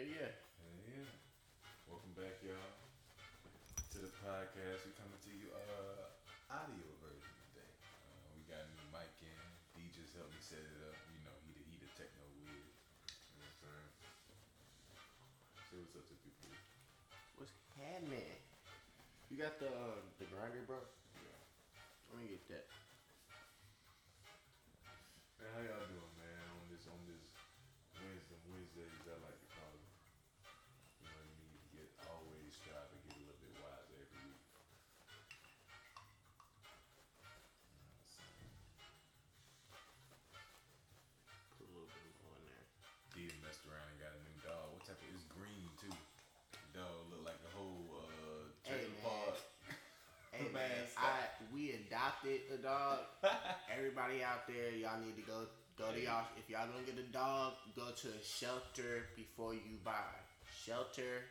Hell yeah. Hell yeah. Welcome back, y'all, to the podcast. We're coming to you audio version today. We got a new mic in. He just helped me set it up. You know, he the techno wizard. You know what I'm saying? Say what's up to people. What's happening? You got the grinder, bro? Yeah. Let me get that. Man, how y'all doing, man? On this Wednesdays, I like to call it. You know, you need to always strive to get a little bit wiser every week. Put a little bit on there. Dee messed around and got a new dog. What type of? It's green too. The dog look like a whole trailer park. Hey man, we adopted a dog. Everybody out there, y'all need to go to y'all. If y'all gonna get a dog, go to a shelter before you buy. Shelter,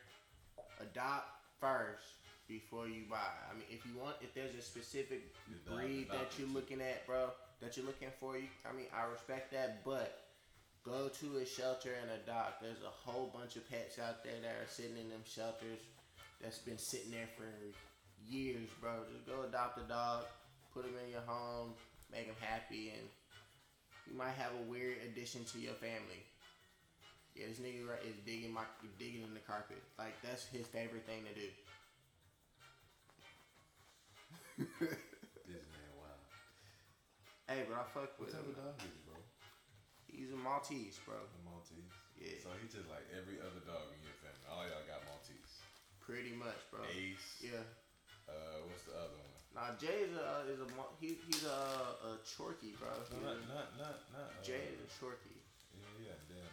adopt first before you buy. I mean, if there's a specific breed that you're looking at, bro, that you're looking for, I respect that, but go to a shelter and adopt. There's a whole bunch of pets out there that are sitting in them shelters that's been sitting there for years, bro. Just go adopt a dog, put him in your home, make him happy, and you might have a weird addition to your family. Yeah, this nigga right is digging in the carpet. Like, that's his favorite thing to do. This man wild. Hey, bro, I fuck with him. What type of dog is he, bro? He's a Maltese, bro. A Maltese? Yeah. So he's just like every other dog in your family. All y'all got Maltese. Pretty much, bro. Ace. Yeah. What's the other one? Nah, Jay is a Chorky, bro. No, not. Jay is a Chorky. Yeah. Then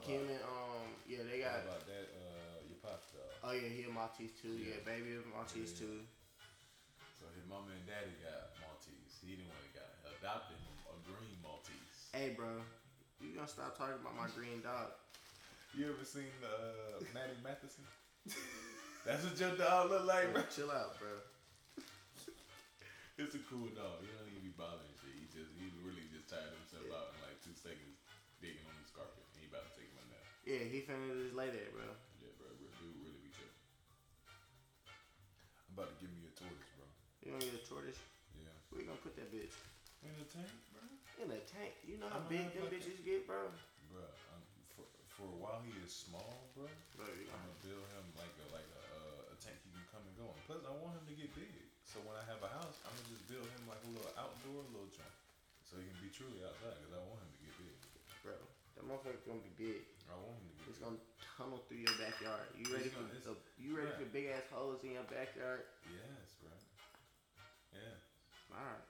Kim and they got. What about that your pops dog? Oh yeah, he a Maltese too. Yeah, baby is Maltese too. So his mama and daddy got Maltese. He didn't want to got adopted a green Maltese. Hey bro, you gonna stop talking about my green dog? You ever seen Maddie Matheson? That's what your dog look like, bro. Chill out, bro. It's a cool dog. He don't even be bothering shit. He really just tired himself out in like 2 seconds. Digging on his carpet. He about to take him a nap. Yeah, he finna just lay there, bro. Yeah, bro. Dude really be chilling. I'm about to give me a tortoise, bro. You gonna get a tortoise? Yeah. Where you gonna put that bitch? In the tank, bro. In the tank? You know how big them bitches get, bro? Bro, for a while he is small, bro. I'm gonna build him like a tank he can come and go on. Plus, I want him to get big. So when I have a house, I'm gonna just build him like a little outdoor little trunk. So he can be truly outside, because I want him to get big. Bro, that motherfucker's gonna be big. I want him to get big. It's gonna tunnel through your backyard. You ready for big ass holes in your backyard? Yes, bro. Yeah. Alright.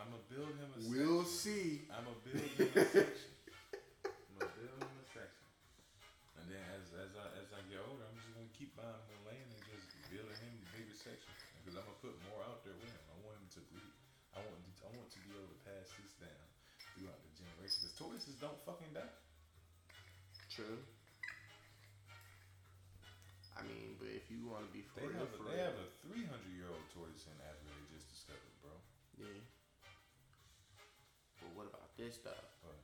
I'ma build him a section. We'll see. I'ma build him a section. And then as I get older, I'm just gonna keep buying more land and just building him a bigger section. Because I'm gonna put more out there with him. I want him to breed. I want to be able to pass this down throughout the generations. Because tortoises don't fucking die. True. I mean, but if you want to be they have a 300-year-old tortoise in Africa they just discovered, bro. Yeah. But what about this stuff? What?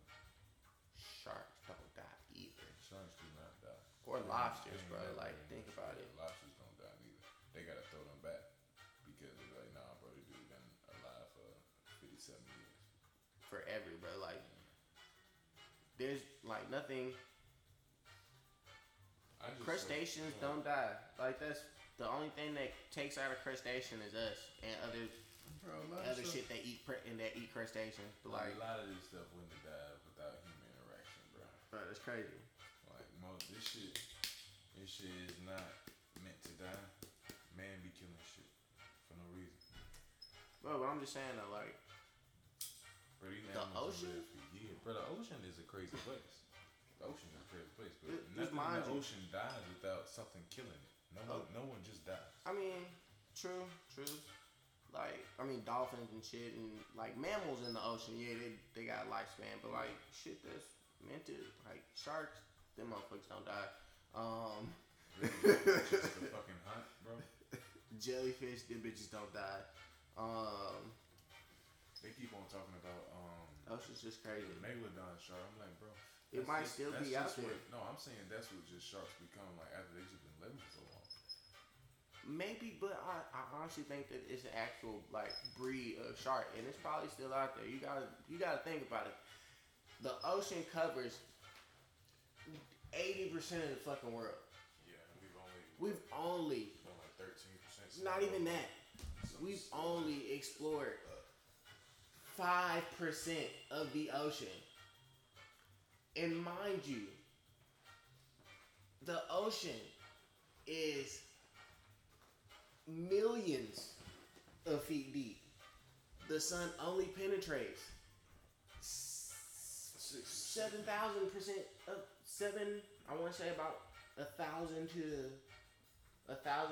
Sharks don't die either. Sharks do not die. Or lobsters, bro. Like, think about it. Lobsters don't die either. They gotta throw them back. Because they're like, nah, bro, this dude been alive for 57 years. Forever, bro. Like, there's, like, nothing. Crustaceans don't die. Like, that's the only thing that takes out a crustacean is us and other shit that eat crustaceans. But like, a lot of this stuff wouldn't have died without human interaction, bro. Bro, that's crazy. Like, most this shit is not meant to die. Man be killing shit. For no reason. Bro, but I'm just saying though, like, bro, the ocean? Yeah, bro, the ocean is a crazy place. But nothing in the ocean dies without something killing it. No one just dies. I mean, true. Like, I mean, dolphins and shit and, like, mammals in the ocean, yeah, they got a lifespan. But, like, shit that's meant to, like, sharks, them motherfuckers don't die. Just a fucking hunt, bro. Jellyfish, them bitches don't die. They keep on talking about ocean's just crazy. Megalodon shark. I'm like, bro, It might still be out there. No, I'm saying that's what just sharks become like after they've just been living for so long. Maybe, but I honestly think that it's an actual like breed of shark, and it's probably still out there. You gotta think about it. The ocean covers 80% of the fucking world. Yeah, we've only done like 13%. Not even that. We've only explored 5% of the ocean. And mind you, the ocean is millions of feet deep. The sun only penetrates 7,000% of 7. I want to say about 1,000 to 1,000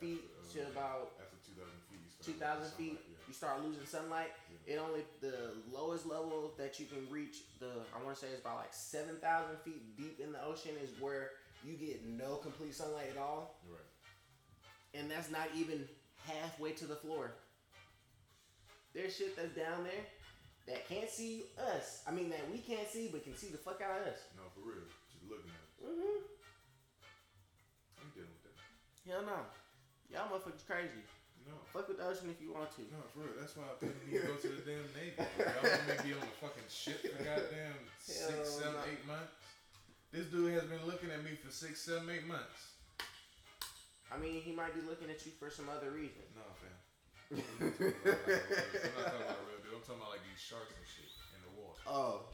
feet after, to about after 2,000 feet. 2,000 feet, yeah. You start losing sunlight. Yeah. It only the lowest level that you can reach. I want to say it's about like 7,000 feet deep in the ocean is where you get no complete sunlight at all. Right. And that's not even halfway to the floor. There's shit that's down there that can't see us. I mean, that we can't see, but can see the fuck out of us. No, for real. Just looking at us. Mm-hmm. I'm dealing with that. Hell no. Y'all motherfuckers crazy. No. Fuck with the ocean if you want to. No, for real. That's why I think we need to go to the damn Navy. Y'all want to be on the fucking ship for goddamn 6, 7, 8 months? This dude has been looking at me for 6, 7, 8 months. I mean, he might be looking at you for some other reason. No, fam. I'm not talking about real dude. I'm talking about like these sharks and shit in the water. Oh.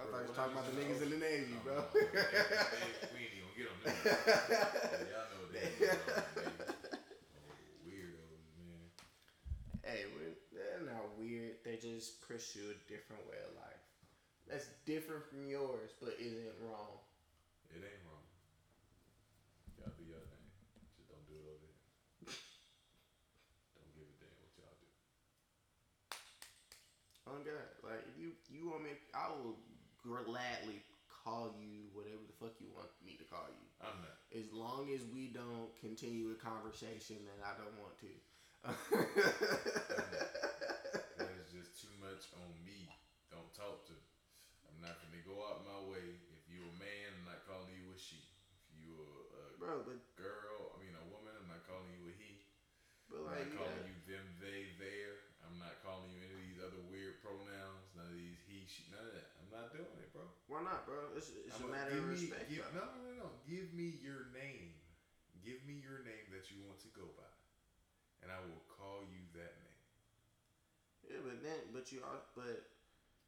I thought you were talking about the niggas in the Navy, no, bro. No, we ain't even get on this. Y'all know what they do. Weirdos, man. Hey, they're not weird. They just pursue a different way of life. That's different from yours, but isn't wrong. It ain't wrong. Y'all do y'all thing. Oh God, like if you want me, I will gladly call you whatever the fuck you want me to call you. I'm not. As long as we don't continue a conversation that I don't want to. That is just too much on me. Don't talk to me. I'm not gonna go out my way. If you a man, I'm not calling you a she. If you a girl, I mean a woman, I'm not calling you a he. But like, I'm not calling you them, they, there. I'm not calling you any of these other weird pronouns. None of these he, she, none of that. I'm not doing it, bro. Why not, bro? It's a matter of respect. No. Give me your name. Give me your name that you want to go by, and I will call you that name. Yeah,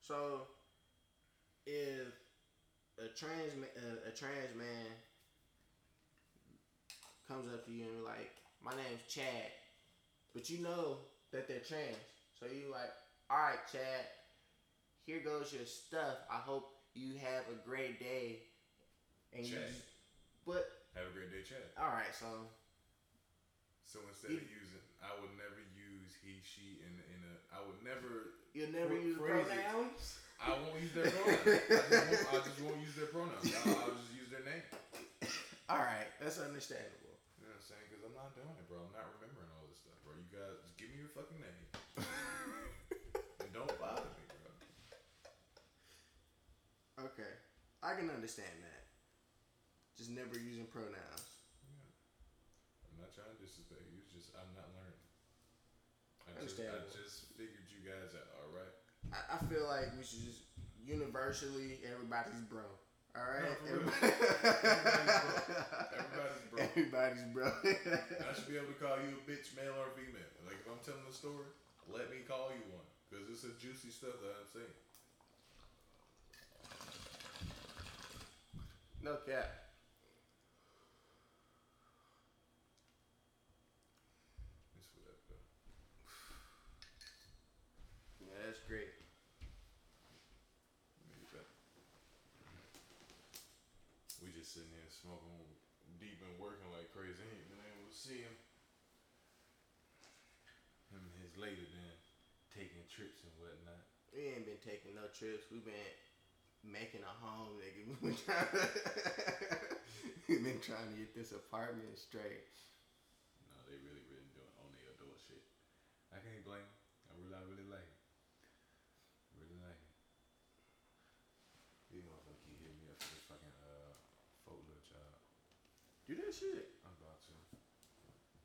so if a trans man comes up to you and be like, my name's Chad, but you know that they're trans. So you like, all right, Chad, here goes your stuff. I hope you have a great day. And Chad. Have a great day, Chad. All right, So instead of using, I would never use he, she, I would never. You'll never use pronouns? I won't use their pronouns. I just won't use their pronouns. I'll just use their name. All right, that's understandable. You know what I'm saying? Because I'm not doing it, bro. I'm not remembering all this stuff, bro. You guys, just give me your fucking name. And don't bother me, bro. Okay. I can understand that. Just never using pronouns. Yeah. I'm not trying to disrespect you. It's just, I'm not learning. I just figured you guys out, alright? I feel like we should just, universally, everybody's bro. All right, no, everybody's bro. I should be able to call you a bitch, male or female. Like if I'm telling a story, let me call you one, because it's a juicy stuff that I'm saying. No cap. It's for that though. Yeah, that's great. We just sitting here smoking deep and working like crazy. I ain't been able to see him. Him and his lady been taking trips and whatnot. We ain't been taking no trips. We been making a home, nigga. We've been trying to get this apartment straight. No, they really doing on their adult shit. I can't blame them. I really like it. These motherfuckers Do that shit. I'm about to.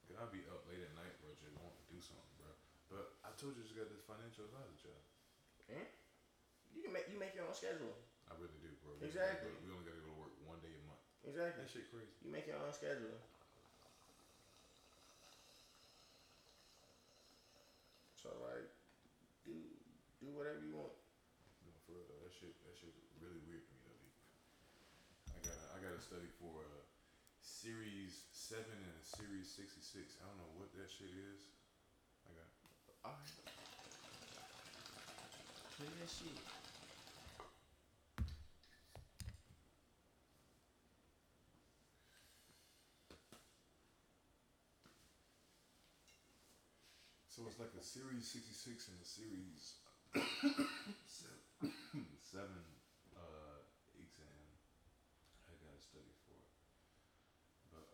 Cause I'll be up late at night, bro. Just want to do something, bro. But I told you just got this financial advisor job. Mm? You make your own schedule. I really do, bro. Exactly. We only gotta go to work one day a month. Exactly. That shit crazy. You make your own schedule. So like, do whatever you want. No, for real though, that shit really weird for me though. I gotta study for Series 7 and a Series 66. I don't know what that shit is. I got. All right. Look at that shit. So it's like a Series 66 and a Series 7 exam. I gotta study for it. But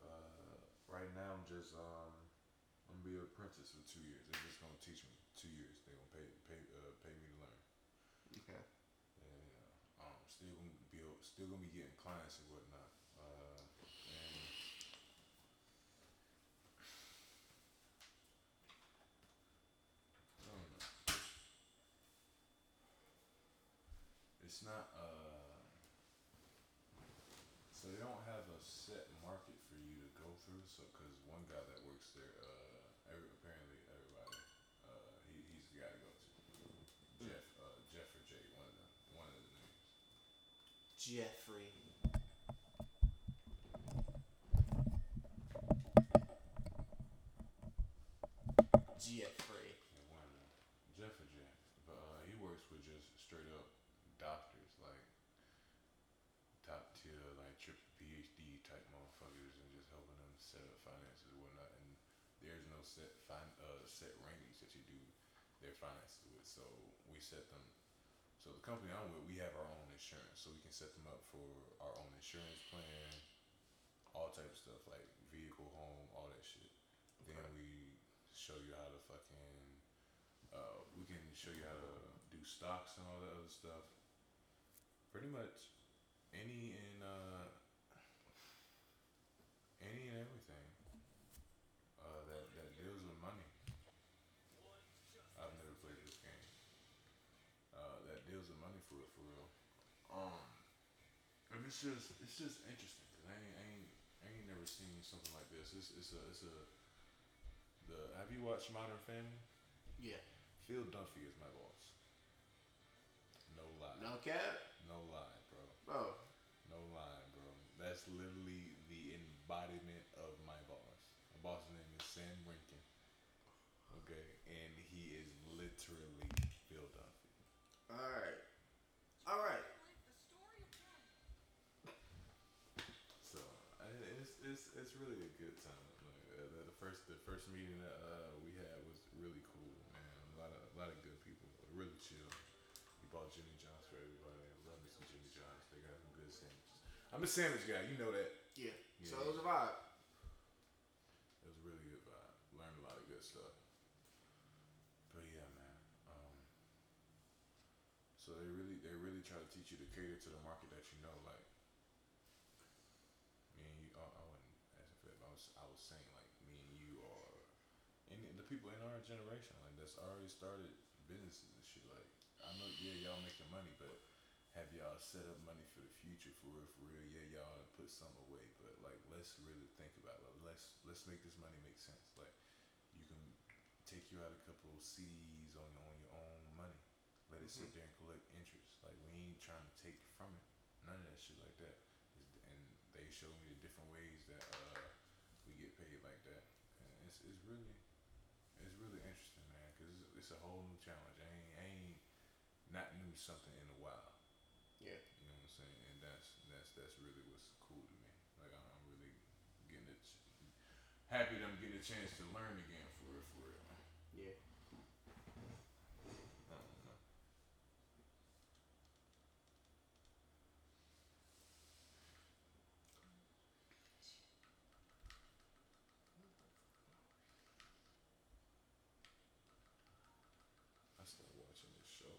right now I'm just I'm gonna be an apprentice for 2 years. They're just gonna teach me 2 years. They're gonna pay me to learn. Okay. And still gonna be getting clients and whatnot. And I don't know. It's not So they don't have a set market for you to go through. So, cause one guy that works there, apparently everybody, he's the guy to go to. Jeff or Jay, one of the names. Jeffrey. Jeffrey. Yeah, one of them. Jeff or Jay, but he works with just straight up doctors, like. Top tier, like triple PhD type motherfuckers, and just helping them set up finances and whatnot. And there's no set rankings that you do their finances with. So we set them. So the company I'm with, we have our own insurance, so we can set them up for our own insurance plan, all type of stuff like vehicle, home, all that shit. Okay. Then we show you how to we can show you how to do stocks and all that other stuff. Pretty much. Any and everything that deals with money. I've never played this game. That deals with money for real. And it's just interesting because I ain't never seen something like this. Have you watched Modern Family? Yeah. Phil Dunphy is my boss. No lie. No cap? No lie, bro. Bro. No lie, bro. That's literally the embodiment of my boss. My boss's name is Sam Winkin. Okay? And he is literally Phil Dunphy. Alright. So, it's really a good time. Like, the first meeting that we had was really cool, man. A lot of good people. Really chill. He bought Jimmy John's for everybody. I love me some Jimmy John's. They got some good sandwiches. I'm a sandwich guy. You know that. Yeah. You so know. It was a vibe. It was a really good vibe. Learned a lot of good stuff. But yeah, man. So they really try to teach you to cater to the market that you know. Like, me and you. I wasn't asking for that. But I was saying like me and you are, and the people in our generation like that's already started businesses and shit like. I know, yeah, y'all making money, but have y'all set up money for the future for real? Yeah, y'all put some away, but like, let's really think about it. Like, let's make this money make sense. Like, you can take you out a couple of CDs on your own money, let it sit there and collect interest. Like, we ain't trying to take from it, none of that shit like that. And they showed me the different ways that we get paid like that, and it's really interesting, man, because it's a whole new challenge. I ain't not knew something in a while. Yeah. You know what I'm saying? And that's really what's cool to me. Like, I'm really happy that I'm getting a chance to learn again for real. Yeah. I don't know. I started watching this show.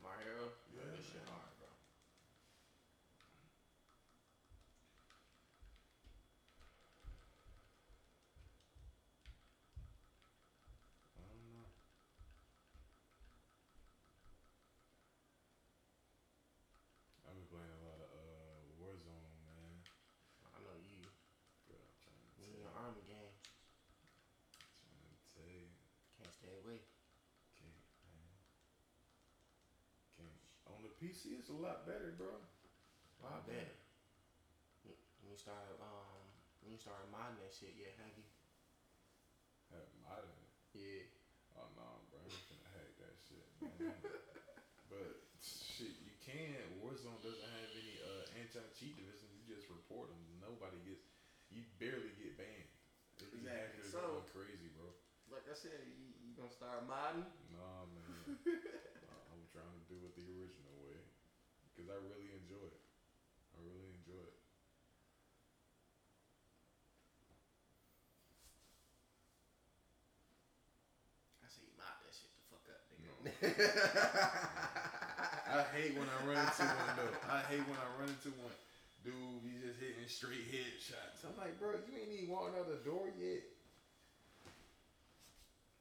My Hero? Yeah, this shit hard, bro. PC is a lot better, bro. I bet. When you started modding that shit yet, have you? Haven't modded it? Yeah. Oh no, bro, I'm finna hack that shit, man. But shit, you can. Warzone doesn't have any anti-cheat divisions. You just report them. Nobody gets. You barely get banned. Exactly. So crazy, bro. Like I said, you gonna start modding? Nah, man. I'm trying to do it the original way because I really enjoy it. I say you mop that shit the fuck up, nigga. No. I hate when I run into one, though. Dude, he's just hitting straight headshots. I'm like, bro, you ain't even walking out the door yet.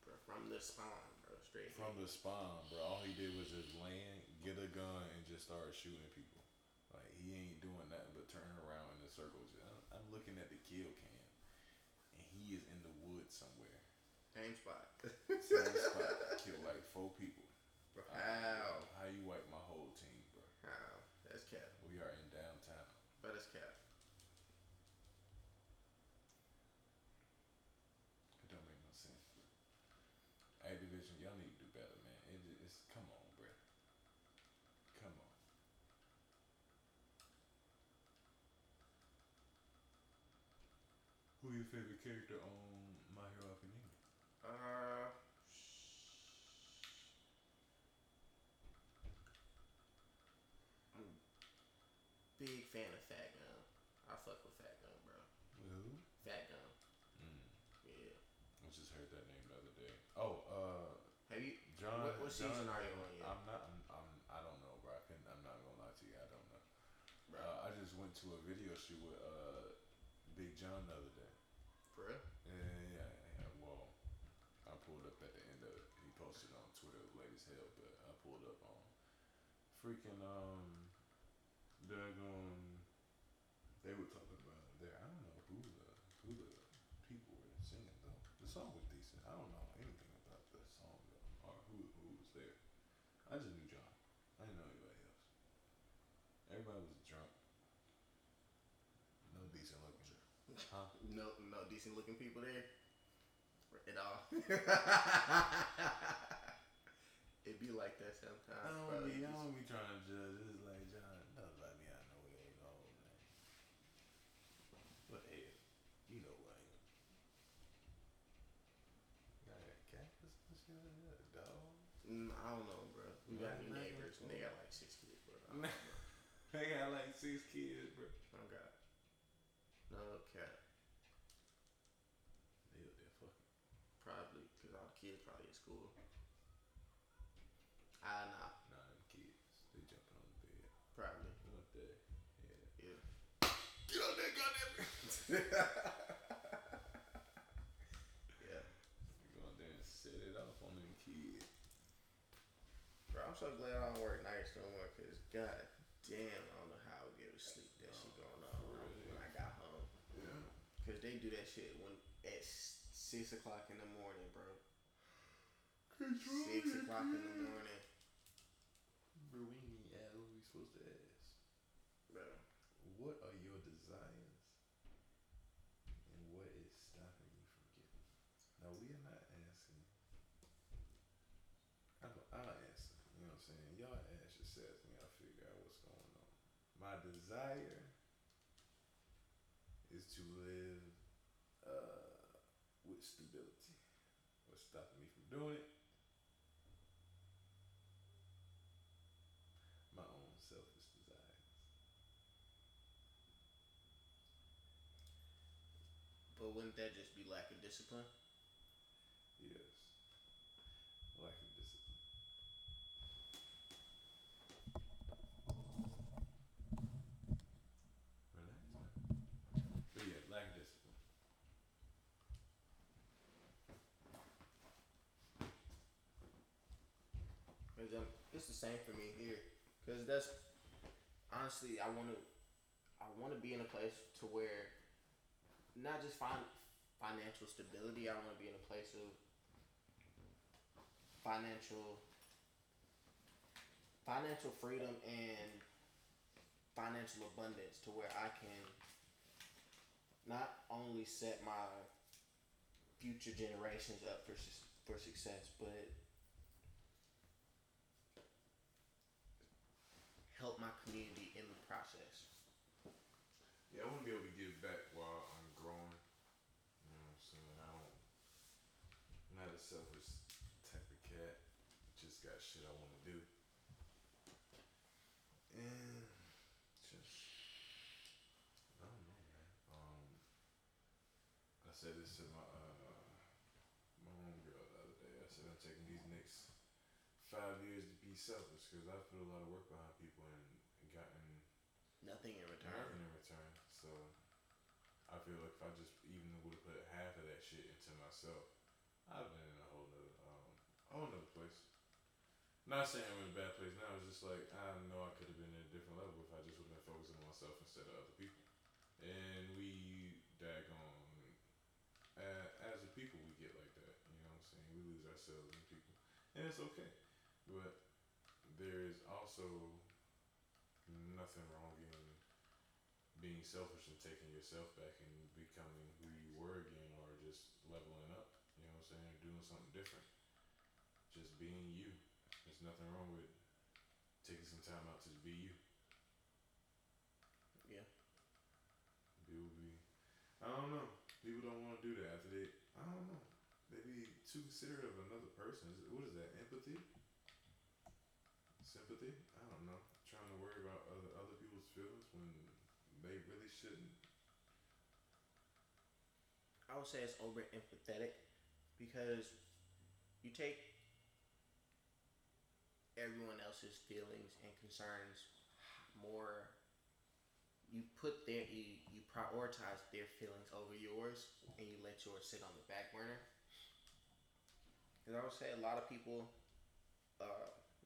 Bro, from the spawn, bro. Straight from the spawn, bro. All he did was just land, get a gun, and just start shooting people. Like, he ain't doing nothing but turning around in a circle. I'm looking at the kill cam, and he is in the woods somewhere. Same spot. Killed like 4 people. Bro, how? How you wipe my whole team, bro? How? That's cap. We are in downtown. But it's cap. It don't make no sense, bro. Activision, y'all need to do better, man. It's come on, bro. Come on. Who your favorite character on My Hero Academia? I'm a big fan of Fat Gum. I fuck with Fat Gum, bro. Who? Fat Gum. Yeah. I just heard that name the other day. Oh, have you? John. What season are you on yet? I don't know, bro. I'm not gonna lie to you. I don't know. Bro, I just went to a video shoot with Big John the other day. For real? Yeah. Well, I pulled up at the end of it. He posted on Twitter late as hell, but I pulled up on freaking they were talking about there. I don't know who the people were singing though. The song was decent. I don't know anything about the song though, or who was there. I just knew John. I didn't know anybody else. Everybody was drunk. No decent looking. Huh? No decent looking people there. At all. It be like that sometimes. I don't be trying to judge. It's like, John, nothing like me. I know it ain't all, man. But hey, you know what? You got a cactus and shit? A dog? I don't know, bro. We got new neighbors. And they got like 6 kids, bro. They got like 6 kids, bro. Oh, God. No cap. They up there fucking. Probably, because all the kids probably at school. I know. Nah, them kids. They jumping on the bed. Probably. They're up there. Yeah. Get on that goddamn. Yeah. You go in there and set it off on them kids. Bro, I'm so glad I don't work nights no more, because God. Damn, I don't know how I would be able to sleep that shit going on when I got home. Yeah. Because they do that shit at 6 o'clock in the morning, bro. 6 o'clock in the morning. Bro, we ain't at what we supposed to ask. Bro. What are your desires? And what is stopping you from getting? No, we are not asking. I'll answer. You know what I'm saying? Y'all ask yourselves and y'all figure out what's going on. My desire is to live with stability. What's stopping me from doing it? My own selfish desires. But wouldn't that just be lack of discipline? Yes. Lack of discipline. Lack of discipline. It's the same for me here, cause that's honestly I want to be in a place to where not just financial stability. I want to be in a place of financial financial freedom and financial abundance to where I can not only set my future generations up for success, but help my community in the process. Yeah, I want to be able to give back while I'm growing. You know what I'm saying? I'm not a selfish type of cat. Just got shit I want to do. And just, I don't know, man. I said this to my homegirl the other day. I said, I'm taking these next 5 years to be selfish because I put a lot of work behind people and gotten nothing in return. So I feel like if I just even would have put half of that shit into myself, I'd have been in a whole nother place. Not saying I'm in a bad place now. It's just like I know I could have been at a different level if I just would have been focusing on myself instead of other people. And we as a people, we get like that. You know what I'm saying? We lose ourselves in people, and it's okay. But there is also nothing wrong in being selfish and taking yourself back and becoming who you were again, or just leveling up, you know what I'm saying, doing something different, just being you. There's nothing wrong with taking some time out to be you. Yeah. I don't know, people don't want to do that after they, I don't know, they be too considerate of another person. What is that, empathy? Sympathy? I don't know. Trying to worry about other people's feelings when they really shouldn't. I would say it's over empathetic because you take everyone else's feelings and concerns more. You prioritize their feelings over yours, and you let yours sit on the back burner. And I would say a lot of people.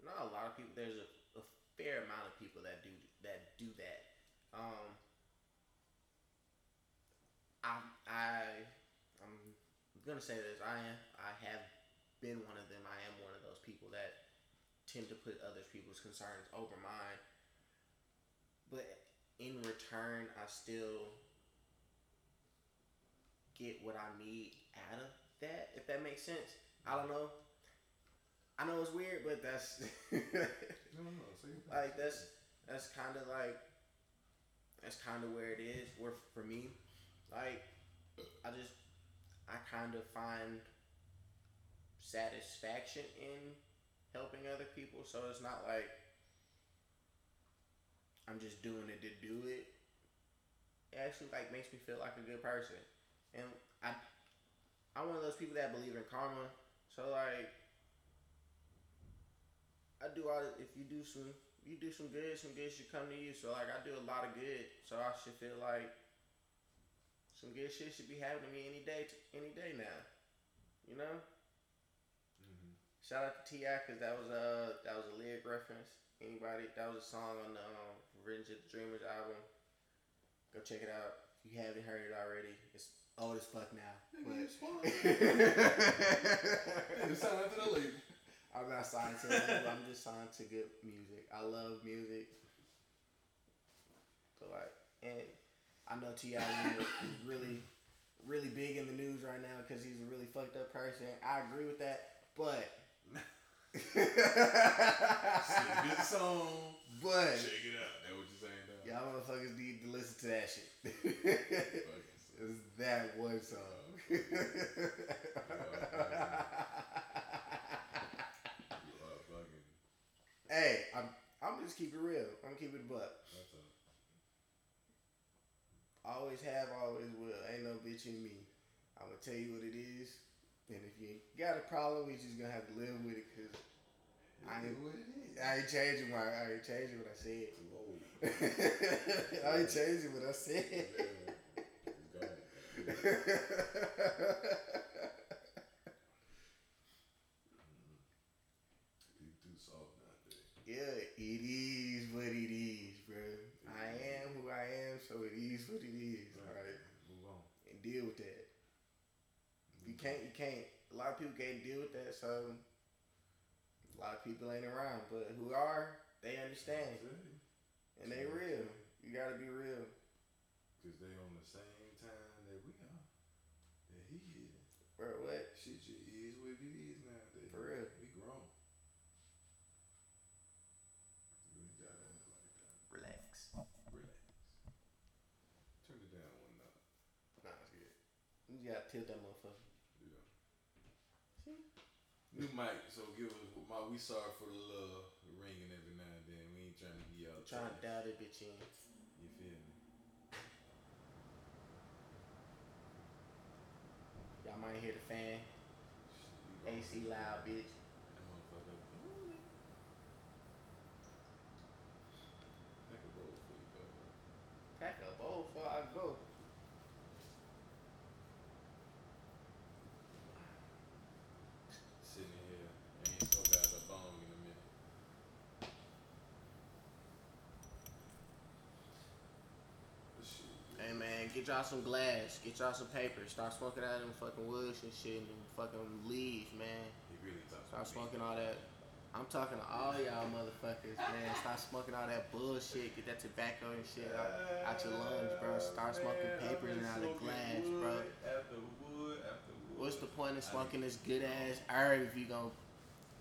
Not a lot of people. There's a fair amount of people that do that. I'm gonna say this. I have been one of them. I am one of those people that tend to put other people's concerns over mine. But in return, I still get what I need out of that. If that makes sense. I don't know. I know it's weird, but that's like that's kind of where it is. Where for me, like I kind of find satisfaction in helping other people. So it's not like I'm just doing it to do it. It actually like makes me feel like a good person, and I'm one of those people that believe in karma. So like. I do all this, if you do some good, some good should come to you. So like I do a lot of good, so I should feel like some good shit should be happening to me any day now, you know. Mm-hmm. Shout out to T.I. because that was a lyric reference. Anybody, that was a song on the Revenge of the Dreamers album. Go check it out if you haven't heard it already. It's old as fuck now. It's fun. It's time for the leave. I'm not signed to that. I'm just signed to good music. I love music. So like, and I know T.I. is really, really big in the news right now because he's a really fucked up person. I agree with that, but. Sing this song, but. Check it out. That's what you're saying, though. Y'all motherfuckers need to listen to that shit. It's that one song. Hey, I'm just keep it real. I'm keeping it buck. That's all. Always have, always will. Ain't no bitch in me. I'm gonna tell you what it is, and if you got a problem, we just gonna have to live with it. Cause I ain't changing what I said. I ain't changing what I said. Yeah, it is what it is, bro. I am who I am, so it is what it is. All right, move on and deal with that. You can't. A lot of people can't deal with that, so a lot of people ain't around. But who are, They understand. And they real. You gotta be real. Cause they on the same time that we are. That he is. Bro, what? Shit, you is what it is nowadays. For real. We grown. You ain't gotta act like that. Relax. Turn it down one night. Nah, it's good. You gotta tilt that motherfucker. Yeah. See? We might, so give us my we sorry for the love ringing every now and then. We ain't trying to be out. Trying to dial that bitch in. You feel me? Y'all might hear the fan. AC loud, bitch. That motherfucker. Pack a bowl before you go. Pack a bowl before I go. Sitting here. I ain't so bad a bong in a minute. Hey man, get y'all some glass, get y'all some paper, start smoking out of them fucking woods and shit and them fucking leaves, man. He really start smoking all that. I'm talking to all y'all motherfuckers, man. Stop smoking all that bullshit. Get that tobacco and shit out your lungs, bro. Start smoking paper and out of glass, bro. After wood. What's the point of smoking this good-ass herb if you gonna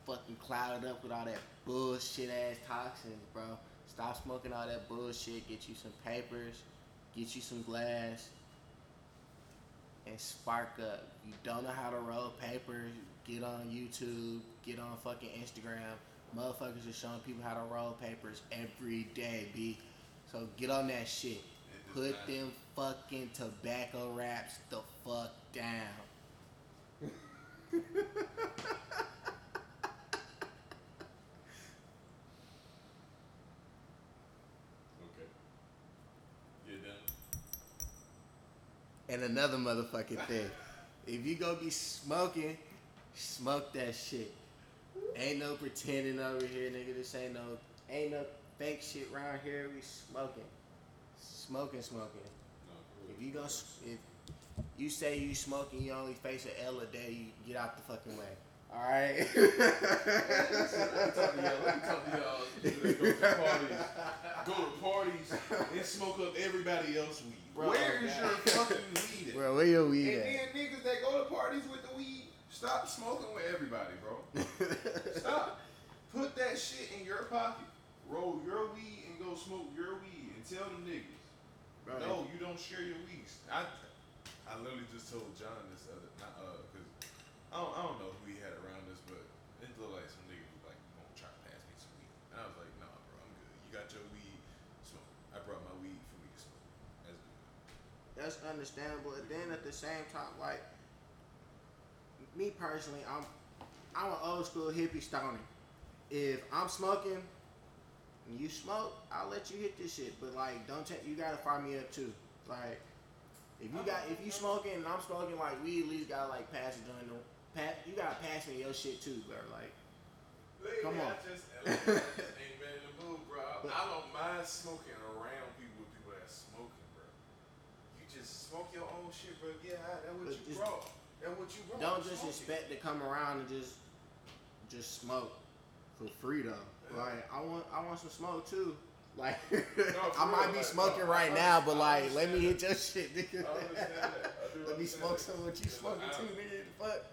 fucking cloud it up with all that bullshit-ass toxins, bro? Stop smoking all that bullshit. Get you some papers. Get you some glass. And spark up. You don't know how to roll paper, get on YouTube, get on fucking Instagram. Motherfuckers are showing people how to roll papers every day, B. So get on that shit. Put them fucking tobacco wraps the fuck down. And another motherfucking thing. If you gonna be smoking, smoke that shit. Ain't no pretending over here, nigga. This ain't no fake shit around here. We smoking. Smoking. If you gonna, if you say you smoking, you only face an L a day, you get out the fucking way. Alright? I'm talking to y'all. Go to parties and smoke up everybody else's weed. Bro, where is your fucking weed at? Bro, where your weed at? And then niggas that go to parties with the weed, stop smoking with everybody, bro. Stop. Put that shit in your pocket. Roll your weed and go smoke your weed and tell them niggas. Bro, no, you don't share your weed. I literally just told John this other night, because... I don't know who he had around us, but it looked like some nigga was like, you gonna try to pass me some weed. And I was like, nah, bro, I'm good. You got your weed, smoke. I brought my weed for me to smoke. That's good. That's understandable. And then at the same time, like, me personally, I'm an old school hippie stoner. If I'm smoking and you smoke, I'll let you hit this shit. But, like, you gotta fire me up too. Like, if you smoking and I'm smoking, like, we at least gotta, like, pass it on them. You gotta pass me your shit too, bro. Like, lady, come on. I just ain't been in the mood, bro. But I don't mind smoking around people with people that smoking, bro. You just smoke your own shit, bro. Yeah, that's what you brought. Don't just expect to come around and just smoke for free though. Yeah. Like, I want some smoke too. Like, I might be smoking right now, but like, let me hit your shit, nigga. Let me smoke some of what you smoking too, nigga. Fuck.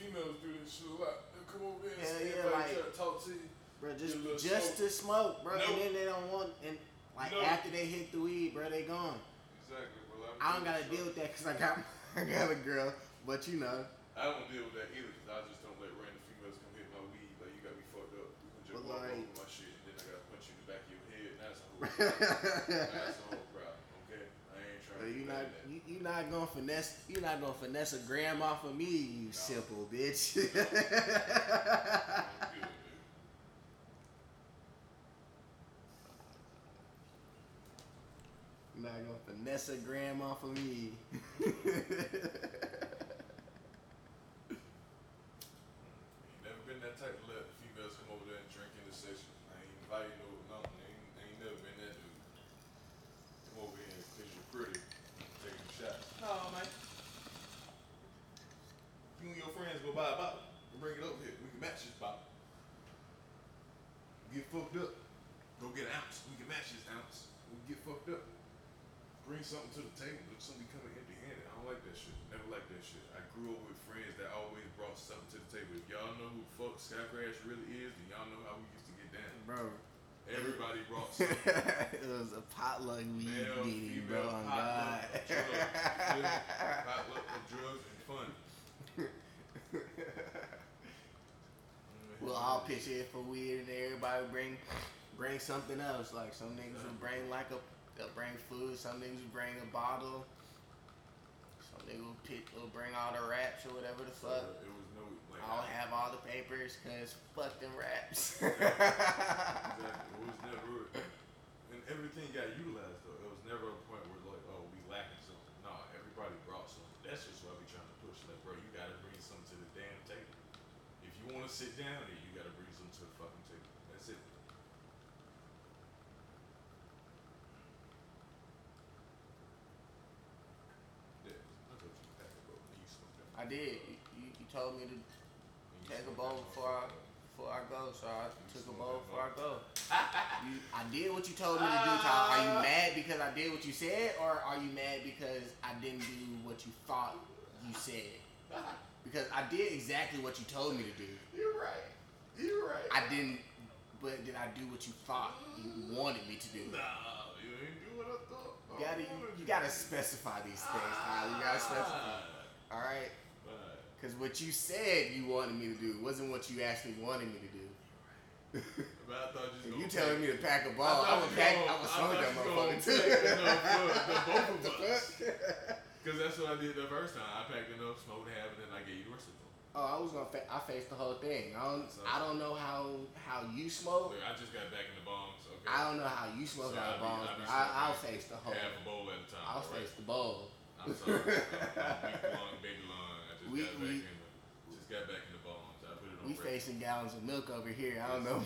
Females do this shit a lot. They come over there and try to talk to you. Bro, just to smoke, bro. Nope. And then they don't want, and like after they hit the weed, bro, they gone. Exactly, bro. I don't gotta deal with that because I got a girl, but you know. I don't deal with that either because I just don't let random females come hit my weed. Like, you got me fucked up. You can just walk over my shit. I gotta punch you in the back of your head, and that's a whole problem. Okay, I ain't trying. You're not gonna finesse a gram off of me, you nah. Simple bitch. No. I'm good, dude. You're not gonna finesse a gram off of me. Never been that type to let the females come over there and drink in the session. I ain't never been that dude. Come over here because you're pretty. Take some shots. No, man. You and your friends go buy a bottle and bring it over here. We can match this bottle. Get fucked up. Go get an ounce. We can match this ounce. We get fucked up. Bring something to the table. Look, somebody coming empty-handed. I don't like that shit. Never like that shit. I grew up with friends that always brought something to the table. If y'all know who the fuck Sky Crash really is, then y'all know how we used to get down. Bro. Everybody brought something. It was a potluck we did, bro. On God. Potluck of drugs and fun. We'll all pitch in for weed, and everybody bring something else. Like some niggas would bring like they'll bring food. Some niggas would bring a bottle. Some niggas will bring all the wraps or whatever the fuck. It was no, like, I don't have all the papers because fuck them wraps. Exactly. It was never, and everything got utilized though. It was never a point where like, oh, we lacking something. Nah, everybody brought something. That's just what I be trying to push. Like, bro, you gotta bring something to the damn table. If you want to sit down, then you gotta bring something to the fucking table. That's it. Yeah, I told you to pack a bowl. You smoked that. I did. You told me to pack a bowl before I go, so I took a bowl before I go. I did what you told me to do, Tyler. Are you mad because I did what you said, or are you mad because I didn't do what you thought you said? Because I did exactly what you told me to do. You're right. I didn't, but did I do what you thought you wanted me to do? No, you didn't do what I thought. You gotta specify these things, Tyler. You gotta specify. All right? Because what you said you wanted me to do wasn't what you actually wanted me to do. But I thought you was telling me to pack a ball. I was smoking that motherfucker too. Both of us. Because that's what I did the first time. I packed enough, smoked half, and then I gave you the rest of them. Oh, I was I faced the whole thing. I don't know how you smoke. Look, I just got back in the bombs. Okay. I don't know how you smoke out of bombs. I'll face the whole. Half a bowl at a time. I'll face the bowl. I'm sorry. Baby long. I just got back in the bombs. I put it on. We facing gallons of milk over here. I don't know.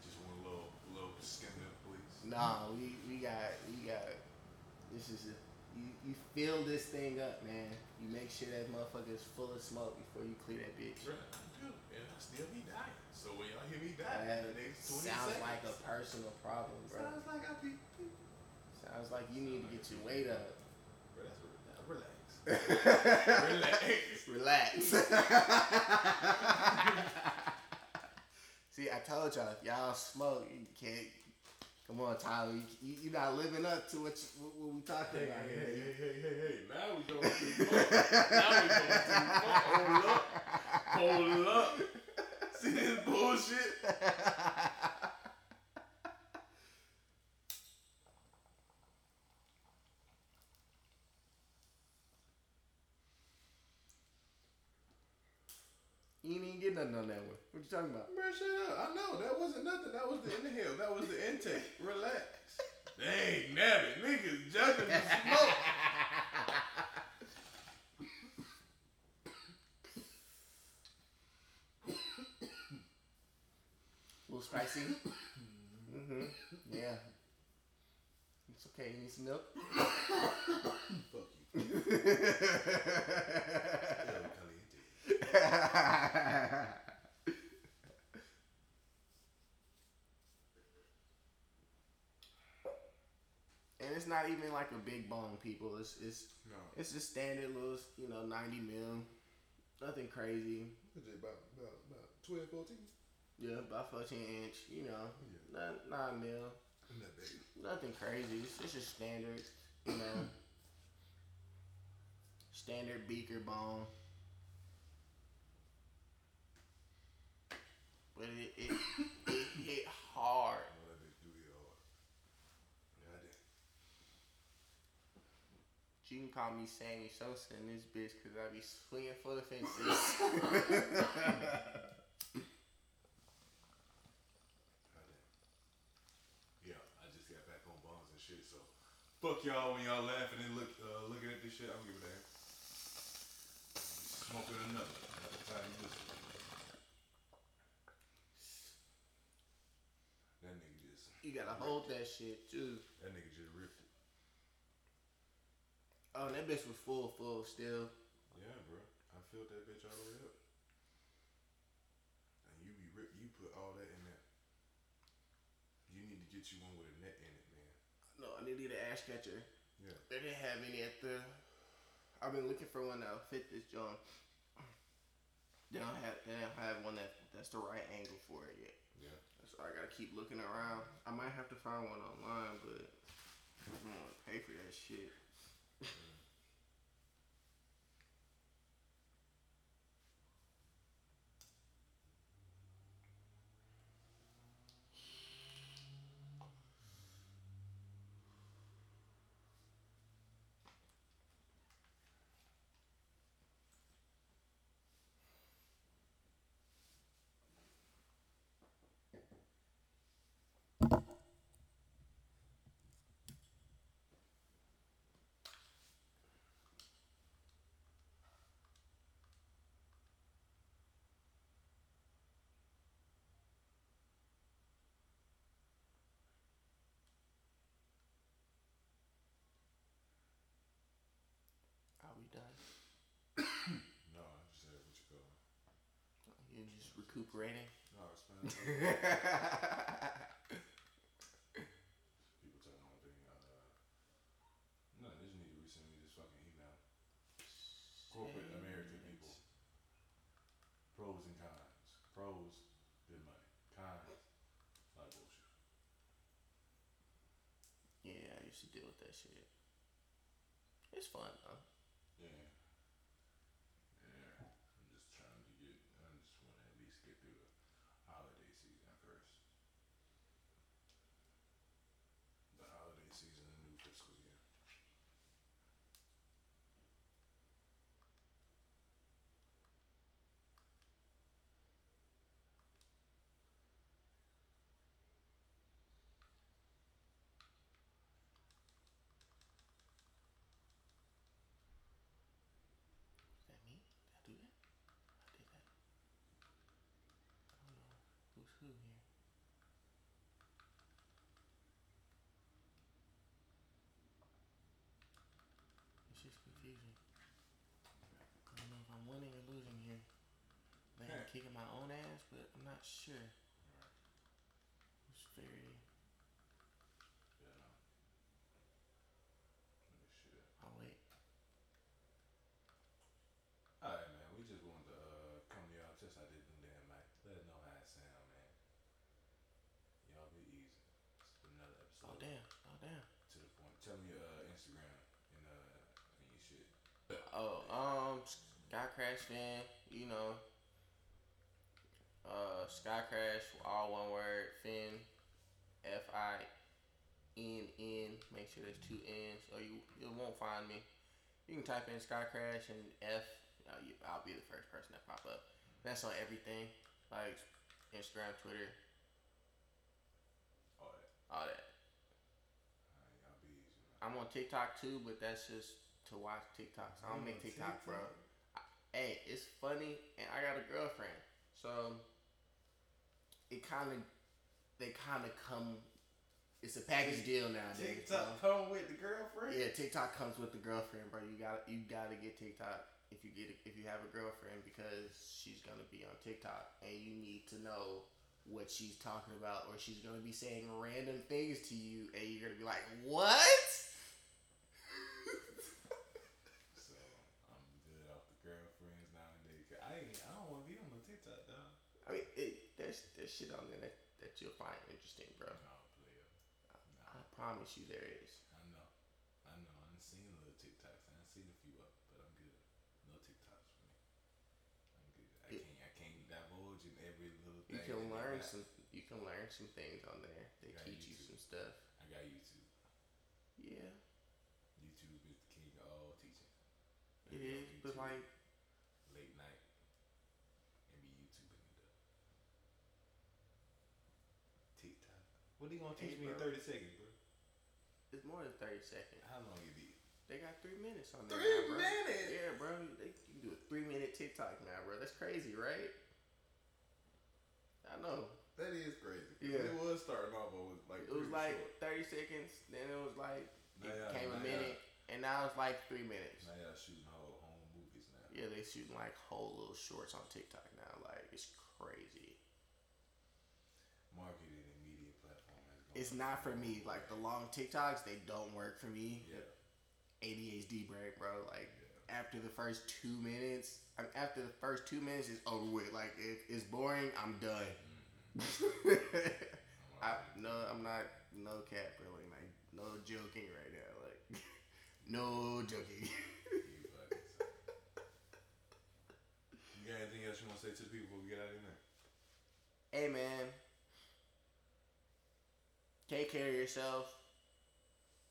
Just want a little skim milk, please. Nah, we got. This is you fill this thing up, man. You make sure that motherfucker is full of smoke before you clear that bitch. Right, I do, and I still be dying. So when y'all hear me die, sounds like a personal problem, bro. Sounds like I be. Sounds like you need to get your weight up. Bro, that's what we're doing. Relax. Relax. See, I told y'all, if y'all smoke, you can't. Come on, Tyler, you're not living up to what we talking about here. Hey, now we going too far. Hold up. See this bullshit? You didn't even get nothing on that one. What you talking about? Bro, shut up. I know. That wasn't nothing. That was the inhale. That was the intake. Relax. Dang, nabbit. Niggas judging the smoke. A little spicy. Mm-hmm. Yeah. It's okay. You need some milk? Fuck you. And it's not even like a big bong, people. It's just standard little, 90 mil, nothing crazy. It's about 12, 14. Yeah, about 14 inch. Yeah. 9 mil. Not big. Nothing crazy. It's just standard, standard beaker bong. But it hit hard. I know that bitch do hit hard. Yeah, I did. You can call me Sammy Sosa in this bitch because I be swinging for the fences. Yeah, I just got back on bombs and shit, so fuck y'all when y'all laughing and looking at this shit. I don't give a damn. Smoking another time you listen. That nigga just. You gotta hold that shit too. That nigga just ripped it. Oh, that bitch was full still. Yeah, bro. I filled that bitch all the way up. And you get you one with a net in it, man. No, I needed an ass catcher. Yeah. They didn't have any at the... I've been looking for one that'll fit this joint. They don't have one that's the right angle for it yet. Yeah. That's why I gotta keep looking around. I might have to find one online, but I don't want to pay for that shit. Yeah. Are we done? No, I just said what you call. You're just recuperating? No, it's fine. People tell me one thing. No, they just need to resend me this fucking email. Corporate American people. Pros and cons. Pros, good money. Cons, a lot of bullshit. Yeah, I used to deal with that shit. It's fun, though. Yeah. I'm just trying to get. I just want to at least get through the holiday season first. The holiday season, the new fiscal year. Who's who here? It's just confusing. I don't know if I'm winning or losing here. Like, I'm kicking my own ass, but I'm not sure. It's very... Yeah. Shit. I'll wait. Alright, man. We just wanted to come to y'all just I did them damn mic. Let us know how it sound, man. Y'all be easy. It's another episode. Oh damn. To the point. Tell me your Instagram and your shit. Sky Crash fan. You know. Sky Crash, all one word. Fin, FINN. Make sure there's two N's, or you won't find me. You can type in Sky Crash and F. I'll be the first person that pop up. That's on everything, like Instagram, Twitter, all that. All right, y'all be easy, man. I'm on TikTok too, but that's just to watch TikToks. I don't make TikTok, bro. Hey, it's funny, and I got a girlfriend, so they kind of come. It's a package deal nowadays. TikTok come with the girlfriend. Yeah, TikTok comes with the girlfriend, bro. You gotta get TikTok. If you have a girlfriend, because she's gonna be on TikTok and you need to know what she's talking about, or she's gonna be saying random things to you and you're gonna be like, what? So I'm good off the girlfriends nowadays. I don't want to be on the TikTok though. I mean, there's shit on there that you'll find interesting, bro. No, player. No. I promise you there is. I know. I done seen a little TikToks. I done seen a few up, but I'm good. No TikToks for me. I'm good. I can't divulge in every little thing. You can learn some things on there. They teach you some stuff. I got YouTube. Yeah. YouTube is the king of all teaching. It is, but like late night and be YouTubing it up. TikTok. What are you gonna teach me in 30 seconds, bro? It's more than 30 seconds. How long it be? They got 3 minutes on there. 3 minutes? Yeah, bro. You can do a 3-minute TikTok now, bro. That's crazy, right? I know. That is crazy. Yeah. It was starting off, but it was like short. 30 seconds, then it was like, it became a minute, and now it's like 3 minutes. Now y'all shooting whole movies now. Yeah, they shooting like whole little shorts on TikTok now. Like, it's crazy. Marketing and media platform has gone it's not for me. Like, the long TikToks, they don't work for me. Yeah. ADHD break, bro. Like, yeah. After the first two minutes, it's over with. Like, if it's boring, I'm done. Mm-hmm. I'm not, no cap, really. Like, no joking right now. Like, no joking. You got anything else you want to say to the people before we get out of here? Hey, man. Take care of yourself.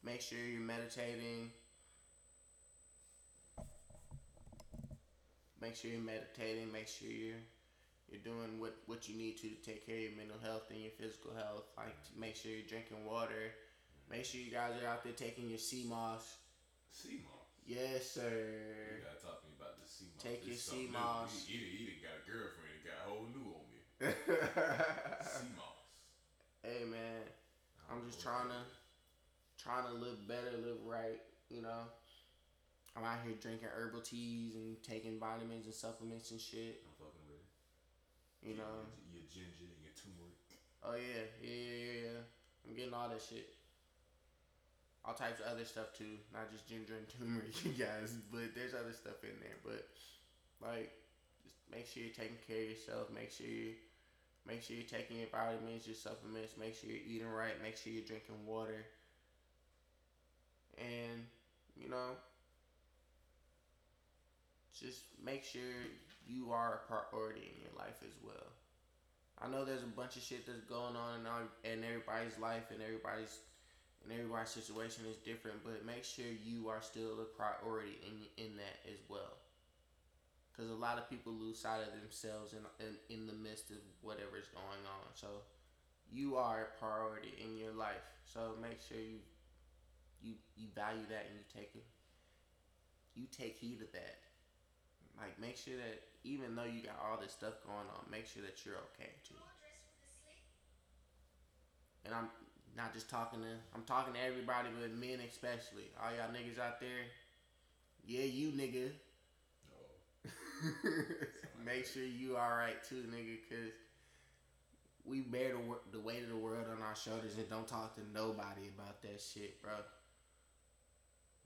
Make sure you're meditating. Make sure you're doing what you need to take care of your mental health and your physical health. Like, make sure you're drinking water. Make sure you guys are out there taking your sea moss. Sea moss? Yes, sir. You gotta talk to me about the sea moss. Take your sea moss. You done got a girlfriend that got a whole new on me. Sea moss. Hey, man. I'm just trying to live better, live right, you know. I'm out here drinking herbal teas and taking vitamins and supplements and shit. I'm fucking with it. You know. Your ginger and your turmeric. Oh, yeah. I'm getting all that shit. All types of other stuff, too. Not just ginger and turmeric, you guys. But there's other stuff in there. But, like, just make sure you're taking care of yourself. Make sure you're taking your vitamins, your supplements. Make sure you're eating right. Make sure you're drinking water. And, you know, just make sure you are a priority in your life as well. I know there's a bunch of shit that's going on in everybody's life and everybody's situation is different, but make sure you are still a priority in that as well. Because a lot of people lose sight of themselves in the midst of whatever's going on. So, you are a priority in your life. So, make sure you value that and you take heed of that. Like, make sure that even though you got all this stuff going on, make sure that you're okay, too. And I'm talking to everybody, but men especially. All y'all niggas out there, yeah, you nigga. Make sure you alright too, nigga, cause we bear the weight of the world on our shoulders and don't talk to nobody about that shit, bro.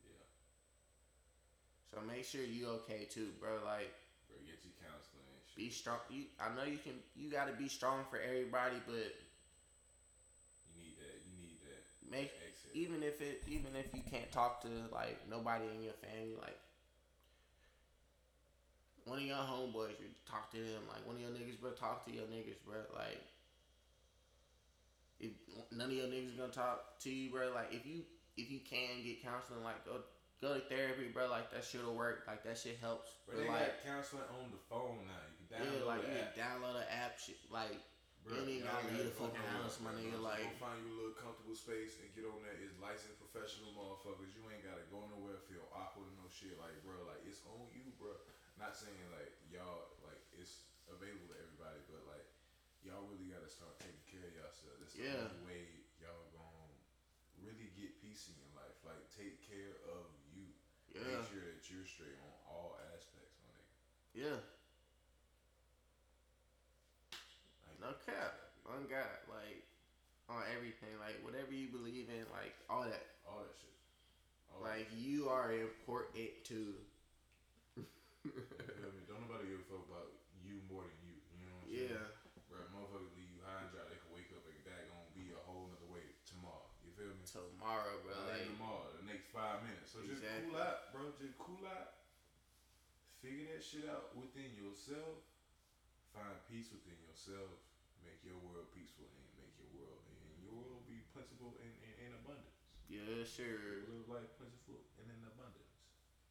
Yeah. So make sure you okay too, bro. Like, bro, get your counseling and shit. Be strong. I know you can. You gotta be strong for everybody, but you need that. Make even if you can't talk to like nobody in your family, like. One of your homeboys, you talk to them. Like, one of your niggas, bro, talk to your niggas, bro. Like, if none of your niggas gonna talk to you, bro, like, if you can get counseling, like, go to therapy, bro. Like, that shit'll work. Like, that shit helps. Bro, they like, got counseling on the phone now. You can download you can download an app. Shit, like, bro, you ain't gotta leave the fucking house, my nigga. Like, go find you a little comfortable space and get on there. It's licensed professional motherfuckers. You ain't gotta go nowhere, feel awkward and no shit. Like, bro, like, it's on you, bro. Not saying, like, y'all, like, it's available to everybody, but, like, y'all really got to start taking care of yourself. That's the only way y'all going to really get peace in your life. Like, take care of you. Yeah. Make sure that you're straight on all aspects, my nigga. Yeah. Like, no cap. On God. Like, on everything. Like, whatever you believe in, like, all that. All that shit. All like, that. You are important to... I mean, don't nobody give a fuck about you more than you. You know what I'm saying? Yeah. Bro, motherfuckers leave you high and dry. They can wake up and that gonna be a whole nother way tomorrow. You feel me? Tomorrow, bro. Like tomorrow, the next 5 minutes. So exactly. Just cool out, bro. Just cool out. Figure that shit out within yourself. Find peace within yourself. Make your world peaceful and your world be plentiful and abundance. Yes, sir. Your life plentiful and in abundance.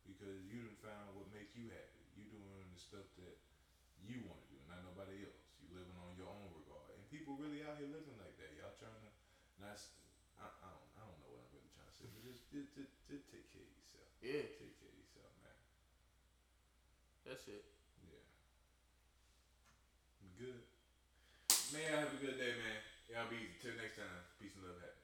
Because you done found what make you happy. You doing the stuff that you want to do, not nobody else. You living on your own regard. And people really out here living like that. Y'all trying to, not, I don't know what I'm really trying to say, but just take care of yourself. Yeah. Take care of yourself, man. That's it. Yeah. Good. Man, y'all have a good day, man. Y'all be easy. Till next time. Peace and love, happy.